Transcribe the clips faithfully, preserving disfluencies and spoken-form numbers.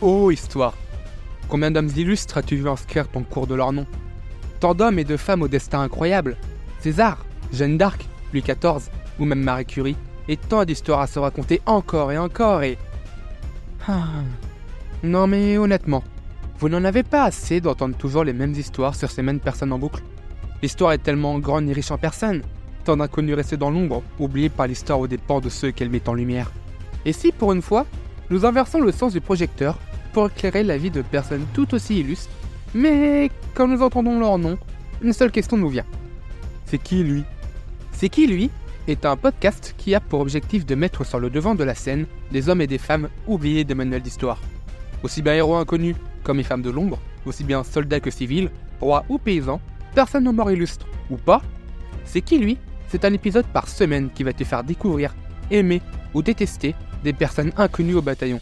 Oh, histoire! Combien d'hommes illustres as-tu vu inscrire ton cours de leur nom? Tant d'hommes et de femmes au destin incroyable! César, Jeanne d'Arc, Louis quatorze, ou même Marie Curie, et tant d'histoires à se raconter encore et encore et... Ah. Non mais honnêtement, vous n'en avez pas assez d'entendre toujours les mêmes histoires sur ces mêmes personnes en boucle. L'histoire est tellement grande et riche en personnes, tant d'inconnus restés dans l'ombre, oubliés par l'histoire aux dépens de ceux qu'elle met en lumière. Et si, pour une fois, nous inversons le sens du projecteur pour éclairer la vie de personnes tout aussi illustres, mais quand nous entendons leur nom, une seule question nous vient. C'est qui lui ? C'est qui lui ? est un podcast qui a pour objectif de mettre sur le devant de la scène des hommes et des femmes oubliés des manuels d'histoire. Aussi bien héros inconnus comme les femmes de l'ombre, aussi bien soldats que civils, rois ou paysans, personne aux morts illustres ou pas. C'est qui lui ? C'est un épisode par semaine qui va te faire découvrir, aimer ou détester des personnes inconnues au bataillon.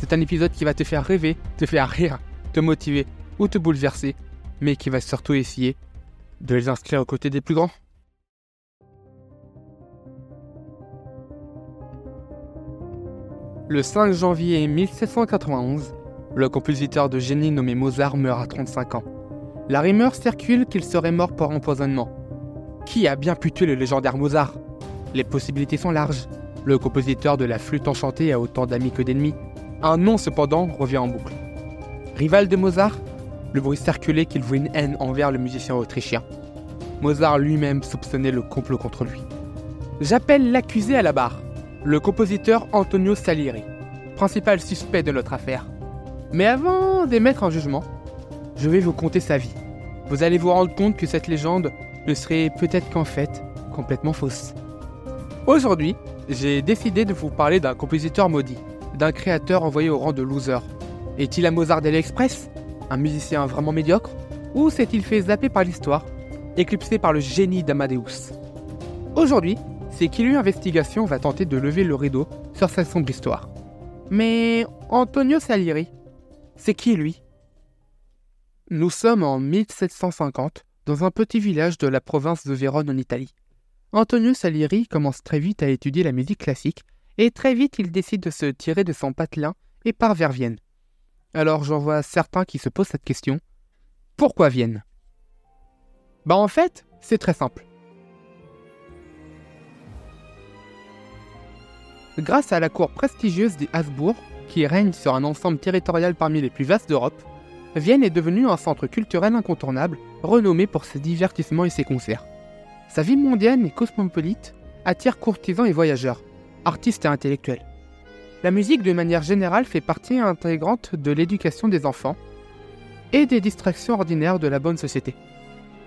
C'est un épisode qui va te faire rêver, te faire rire, te motiver ou te bouleverser, mais qui va surtout essayer de les inscrire aux côtés des plus grands. Le cinq janvier mille sept cent quatre-vingt-onze, le compositeur de génie nommé Mozart meurt à trente-cinq ans. La rumeur circule qu'il serait mort par empoisonnement. Qui a bien pu tuer le légendaire Mozart ? Les possibilités sont larges. Le compositeur de La Flûte enchantée a autant d'amis que d'ennemis. Un nom cependant revient en boucle. Rival de Mozart ? Le bruit circulait qu'il vouait une haine envers le musicien autrichien. Mozart lui-même soupçonnait le complot contre lui. J'appelle l'accusé à la barre. Le compositeur Antonio Salieri, principal suspect de notre affaire. Mais avant d'émettre un jugement, je vais vous conter sa vie. Vous allez vous rendre compte que cette légende ne serait peut-être qu'en fait complètement fausse. Aujourd'hui, j'ai décidé de vous parler d'un compositeur maudit, d'un créateur envoyé au rang de loser. Est-il un Mozart de l'Express ? Un musicien vraiment médiocre ? Ou s'est-il fait zapper par l'histoire, éclipsé par le génie d'Amadeus ? Aujourd'hui, c'est qui lui Investigation va tenter de lever le rideau sur sa sombre histoire. Mais Antonio Salieri, c'est qui lui ? Nous sommes en mille sept cent cinquante, dans un petit village de la province de Vérone en Italie. Antonio Salieri commence très vite à étudier la musique classique, et très vite il décide de se tirer de son patelin et part vers Vienne. Alors j'en vois certains qui se posent cette question. Pourquoi Vienne ? Bah en fait, c'est très simple. Grâce à la cour prestigieuse des Habsbourg, qui règne sur un ensemble territorial parmi les plus vastes d'Europe, Vienne est devenue un centre culturel incontournable, renommé pour ses divertissements et ses concerts. Sa vie mondaine et cosmopolite attire courtisans et voyageurs, artistes et intellectuels. La musique, de manière générale, fait partie intégrante de l'éducation des enfants et des distractions ordinaires de la bonne société.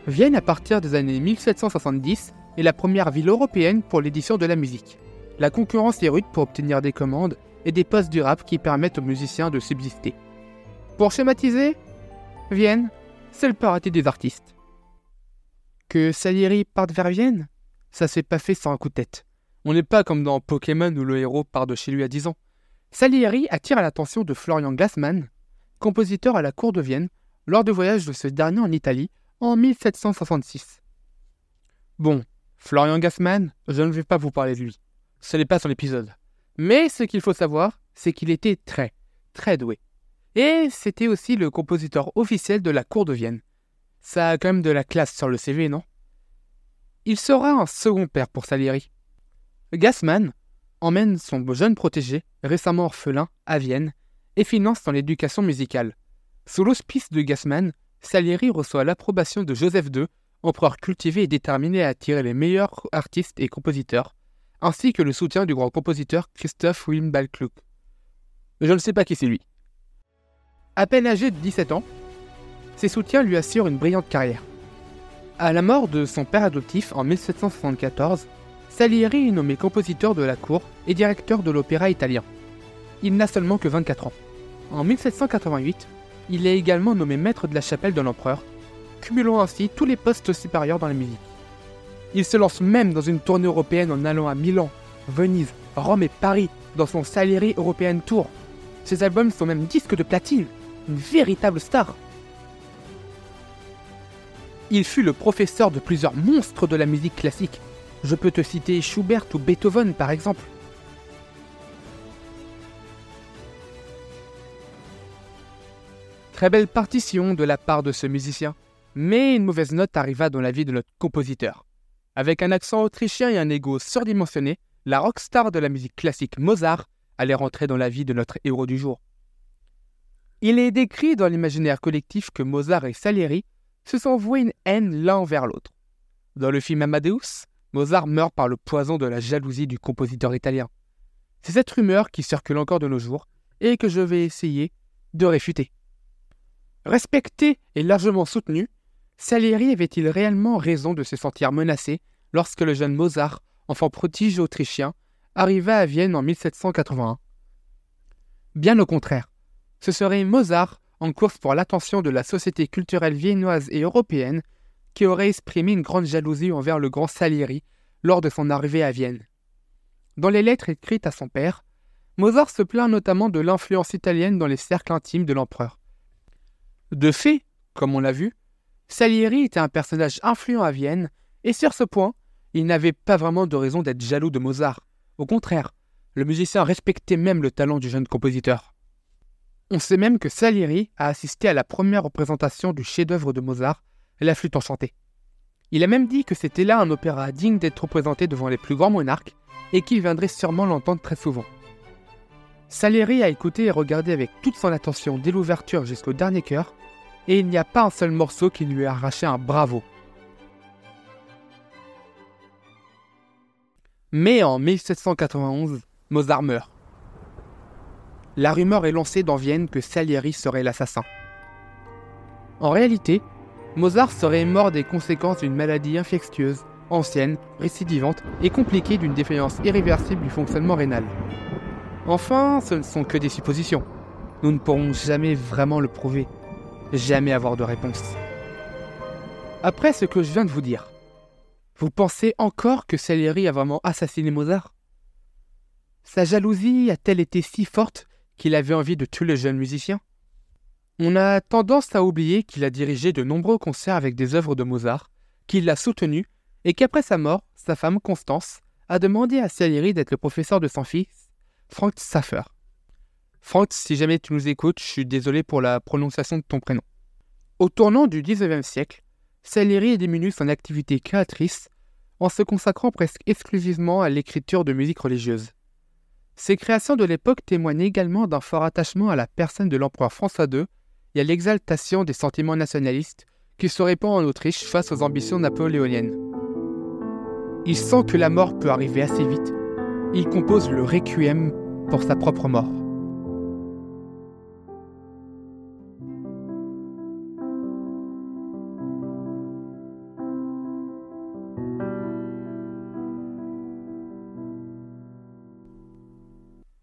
Vienne, à partir des années mille sept cent soixante-dix, est la première ville européenne pour l'édition de la musique. La concurrence est rude pour obtenir des commandes et des postes durables qui permettent aux musiciens de subsister. Pour schématiser, Vienne, c'est le paradis des artistes. Que Salieri parte vers Vienne, ça s'est pas fait sans un coup de tête. On n'est pas comme dans Pokémon où le héros part de chez lui à dix ans. Salieri attire l'attention de Florian Glassman, compositeur à la cour de Vienne, lors du voyage de ce dernier en Italie en mille sept cent soixante-six. Bon, Florian Glassman, je ne vais pas vous parler de lui. Ce n'est pas son épisode. Mais ce qu'il faut savoir, c'est qu'il était très, très doué. Et c'était aussi le compositeur officiel de la cour de Vienne. Ça a quand même de la classe sur le C V, non ? Il sera un second père pour Salieri. Glassman emmène son jeune protégé, récemment orphelin, à Vienne et finance son éducation musicale. Sous l'auspice de Glassman, Salieri reçoit l'approbation de Joseph deux, empereur cultivé et déterminé à attirer les meilleurs artistes et compositeurs, ainsi que le soutien du grand compositeur Christoph Willem Balkluk. Je ne sais pas qui c'est lui. À peine âgé de dix-sept ans, ses soutiens lui assurent une brillante carrière. À la mort de son père adoptif en mille sept cent soixante-quatorze, Salieri est nommé compositeur de la cour et directeur de l'opéra italien. Il n'a seulement que vingt-quatre ans. En mille sept cent quatre-vingt-huit, il est également nommé maître de la chapelle de l'empereur, cumulant ainsi tous les postes supérieurs dans la musique. Il se lance même dans une tournée européenne en allant à Milan, Venise, Rome et Paris dans son Salieri European Tour. Ses albums sont même disques de platine, une véritable star. Il fut le professeur de plusieurs monstres de la musique classique. Je peux te citer Schubert ou Beethoven par exemple. Très belle partition de la part de ce musicien, mais une mauvaise note arriva dans la vie de notre compositeur. Avec un accent autrichien et un ego surdimensionné, la rockstar de la musique classique Mozart allait rentrer dans la vie de notre héros du jour. Il est décrit dans l'imaginaire collectif que Mozart et Salieri se sont voués une haine l'un envers l'autre. Dans le film Amadeus, Mozart meurt par le poison de la jalousie du compositeur italien. C'est cette rumeur qui circule encore de nos jours et que je vais essayer de réfuter. Respecté et largement soutenu, Salieri avait-il réellement raison de se sentir menacé lorsque le jeune Mozart, enfant prodige autrichien, arriva à Vienne en mille sept cent quatre-vingt-un? Bien au contraire, ce serait Mozart, en course pour l'attention de la société culturelle viennoise et européenne, qui aurait exprimé une grande jalousie envers le grand Salieri lors de son arrivée à Vienne. Dans les lettres écrites à son père, Mozart se plaint notamment de l'influence italienne dans les cercles intimes de l'empereur. De fait, comme on l'a vu, Salieri était un personnage influent à Vienne, et sur ce point, il n'avait pas vraiment de raison d'être jaloux de Mozart. Au contraire, le musicien respectait même le talent du jeune compositeur. On sait même que Salieri a assisté à la première représentation du chef-d'œuvre de Mozart, La Flûte enchantée. Il a même dit que c'était là un opéra digne d'être représenté devant les plus grands monarques et qu'il viendrait sûrement l'entendre très souvent. Salieri a écouté et regardé avec toute son attention dès l'ouverture jusqu'au dernier chœur, et il n'y a pas un seul morceau qui ne lui a arraché un bravo. Mais en mille sept cent quatre-vingt-onze, Mozart meurt. La rumeur est lancée dans Vienne que Salieri serait l'assassin. En réalité, Mozart serait mort des conséquences d'une maladie infectieuse, ancienne, récidivante et compliquée d'une défaillance irréversible du fonctionnement rénal. Enfin, ce ne sont que des suppositions. Nous ne pourrons jamais vraiment le prouver, jamais avoir de réponse. Après ce que je viens de vous dire, vous pensez encore que Salieri a vraiment assassiné Mozart? Sa jalousie a-t-elle été si forte qu'il avait envie de tuer le jeune musicien? On a tendance à oublier qu'il a dirigé de nombreux concerts avec des œuvres de Mozart, qu'il l'a soutenu, et qu'après sa mort, sa femme Constance a demandé à Salieri d'être le professeur de son fils, Franz Sacher. Franz, si jamais tu nous écoutes, je suis désolé pour la prononciation de ton prénom. Au tournant du dix-neuvième siècle, Salieri diminue son activité créatrice en se consacrant presque exclusivement à l'écriture de musique religieuse. Ses créations de l'époque témoignent également d'un fort attachement à la personne de l'empereur François deux, et à l'exaltation des sentiments nationalistes qui se répand en Autriche face aux ambitions napoléoniennes. Il sent que la mort peut arriver assez vite. Il compose le Requiem pour sa propre mort.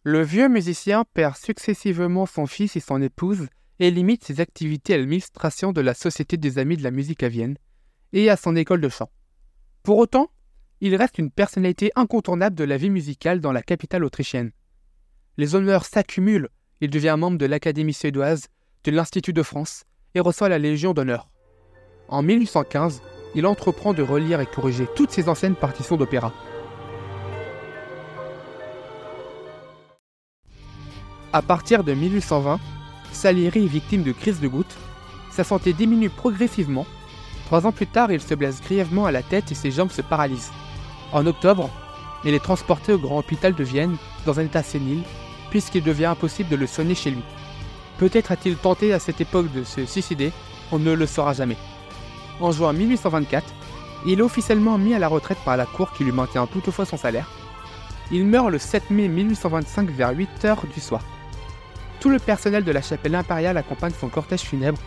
Le vieux musicien perd successivement son fils et son épouse et limite ses activités à l'administration de la Société des Amis de la Musique à Vienne et à son école de chant. Pour autant, il reste une personnalité incontournable de la vie musicale dans la capitale autrichienne. Les honneurs s'accumulent, il devient membre de l'Académie suédoise, de l'Institut de France et reçoit la Légion d'honneur. En mille huit cent quinze, il entreprend de relire et corriger toutes ses anciennes partitions d'opéra. À partir de mille huit cent vingt, Salieri est victime de crise de goutte, sa santé diminue progressivement. Trois ans plus tard, il se blesse grièvement à la tête et ses jambes se paralysent. En octobre, il est transporté au grand hôpital de Vienne dans un état sénile, puisqu'il devient impossible de le soigner chez lui. Peut-être a-t-il tenté à cette époque de se suicider, on ne le saura jamais. En juin mille huit cent vingt-quatre, il est officiellement mis à la retraite par la cour qui lui maintient toutefois son salaire. Il meurt le sept mai mille huit cent vingt-cinq vers huit heures du soir. Tout le personnel de la chapelle impériale accompagne son cortège funèbre,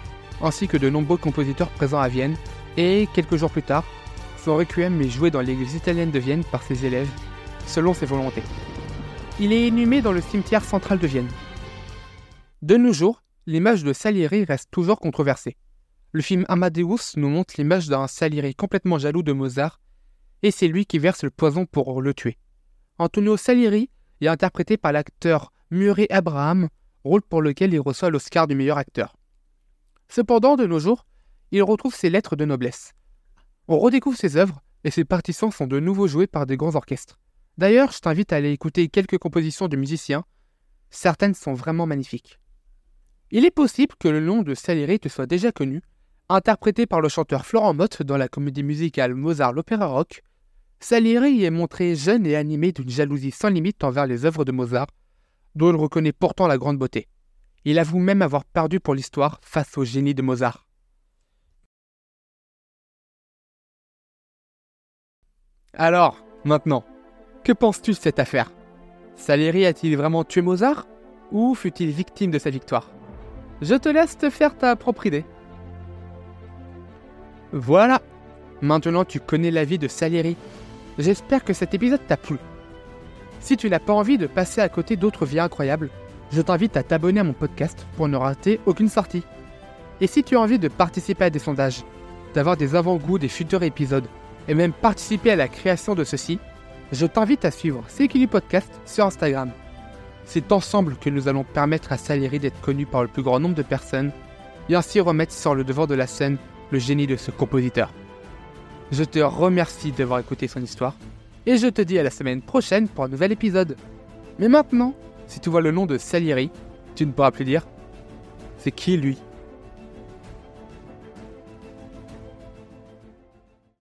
ainsi que de nombreux compositeurs présents à Vienne, et quelques jours plus tard, son requiem est joué dans l'église italienne de Vienne par ses élèves, selon ses volontés. Il est inhumé dans le cimetière central de Vienne. De nos jours, l'image de Salieri reste toujours controversée. Le film Amadeus nous montre l'image d'un Salieri complètement jaloux de Mozart, et c'est lui qui verse le poison pour le tuer. Antonio Salieri est interprété par l'acteur Murray Abraham, rôle pour lequel il reçoit l'Oscar du meilleur acteur. Cependant, de nos jours, il retrouve ses lettres de noblesse. On redécouvre ses œuvres et ses partitions sont de nouveau jouées par des grands orchestres. D'ailleurs, je t'invite à aller écouter quelques compositions de musiciens, certaines sont vraiment magnifiques. Il est possible que le nom de Salieri te soit déjà connu, interprété par le chanteur Florent Mott dans la comédie musicale Mozart l'opéra rock. Salieri est montré jeune et animé d'une jalousie sans limite envers les œuvres de Mozart, dont il reconnaît pourtant la grande beauté. Il avoue même avoir perdu pour l'histoire face au génie de Mozart. Alors, maintenant, que penses-tu de cette affaire ? Salieri a-t-il vraiment tué Mozart ? Ou fut-il victime de sa victoire ? Je te laisse te faire ta propre idée. Voilà ! Maintenant tu connais la vie de Salieri. J'espère que cet épisode t'a plu. Si tu n'as pas envie de passer à côté d'autres vies incroyables, je t'invite à t'abonner à mon podcast pour ne rater aucune sortie. Et si tu as envie de participer à des sondages, d'avoir des avant-goûts des futurs épisodes, et même participer à la création de ceux-ci, je t'invite à suivre C'est qui du podcast sur Instagram. C'est ensemble que nous allons permettre à Salieri d'être connu par le plus grand nombre de personnes et ainsi remettre sur le devant de la scène le génie de ce compositeur. Je te remercie d'avoir écouté son histoire et je te dis à la semaine prochaine pour un nouvel épisode. Mais maintenant, si tu vois le nom de Salieri, tu ne pourras plus dire « C'est qui lui ?»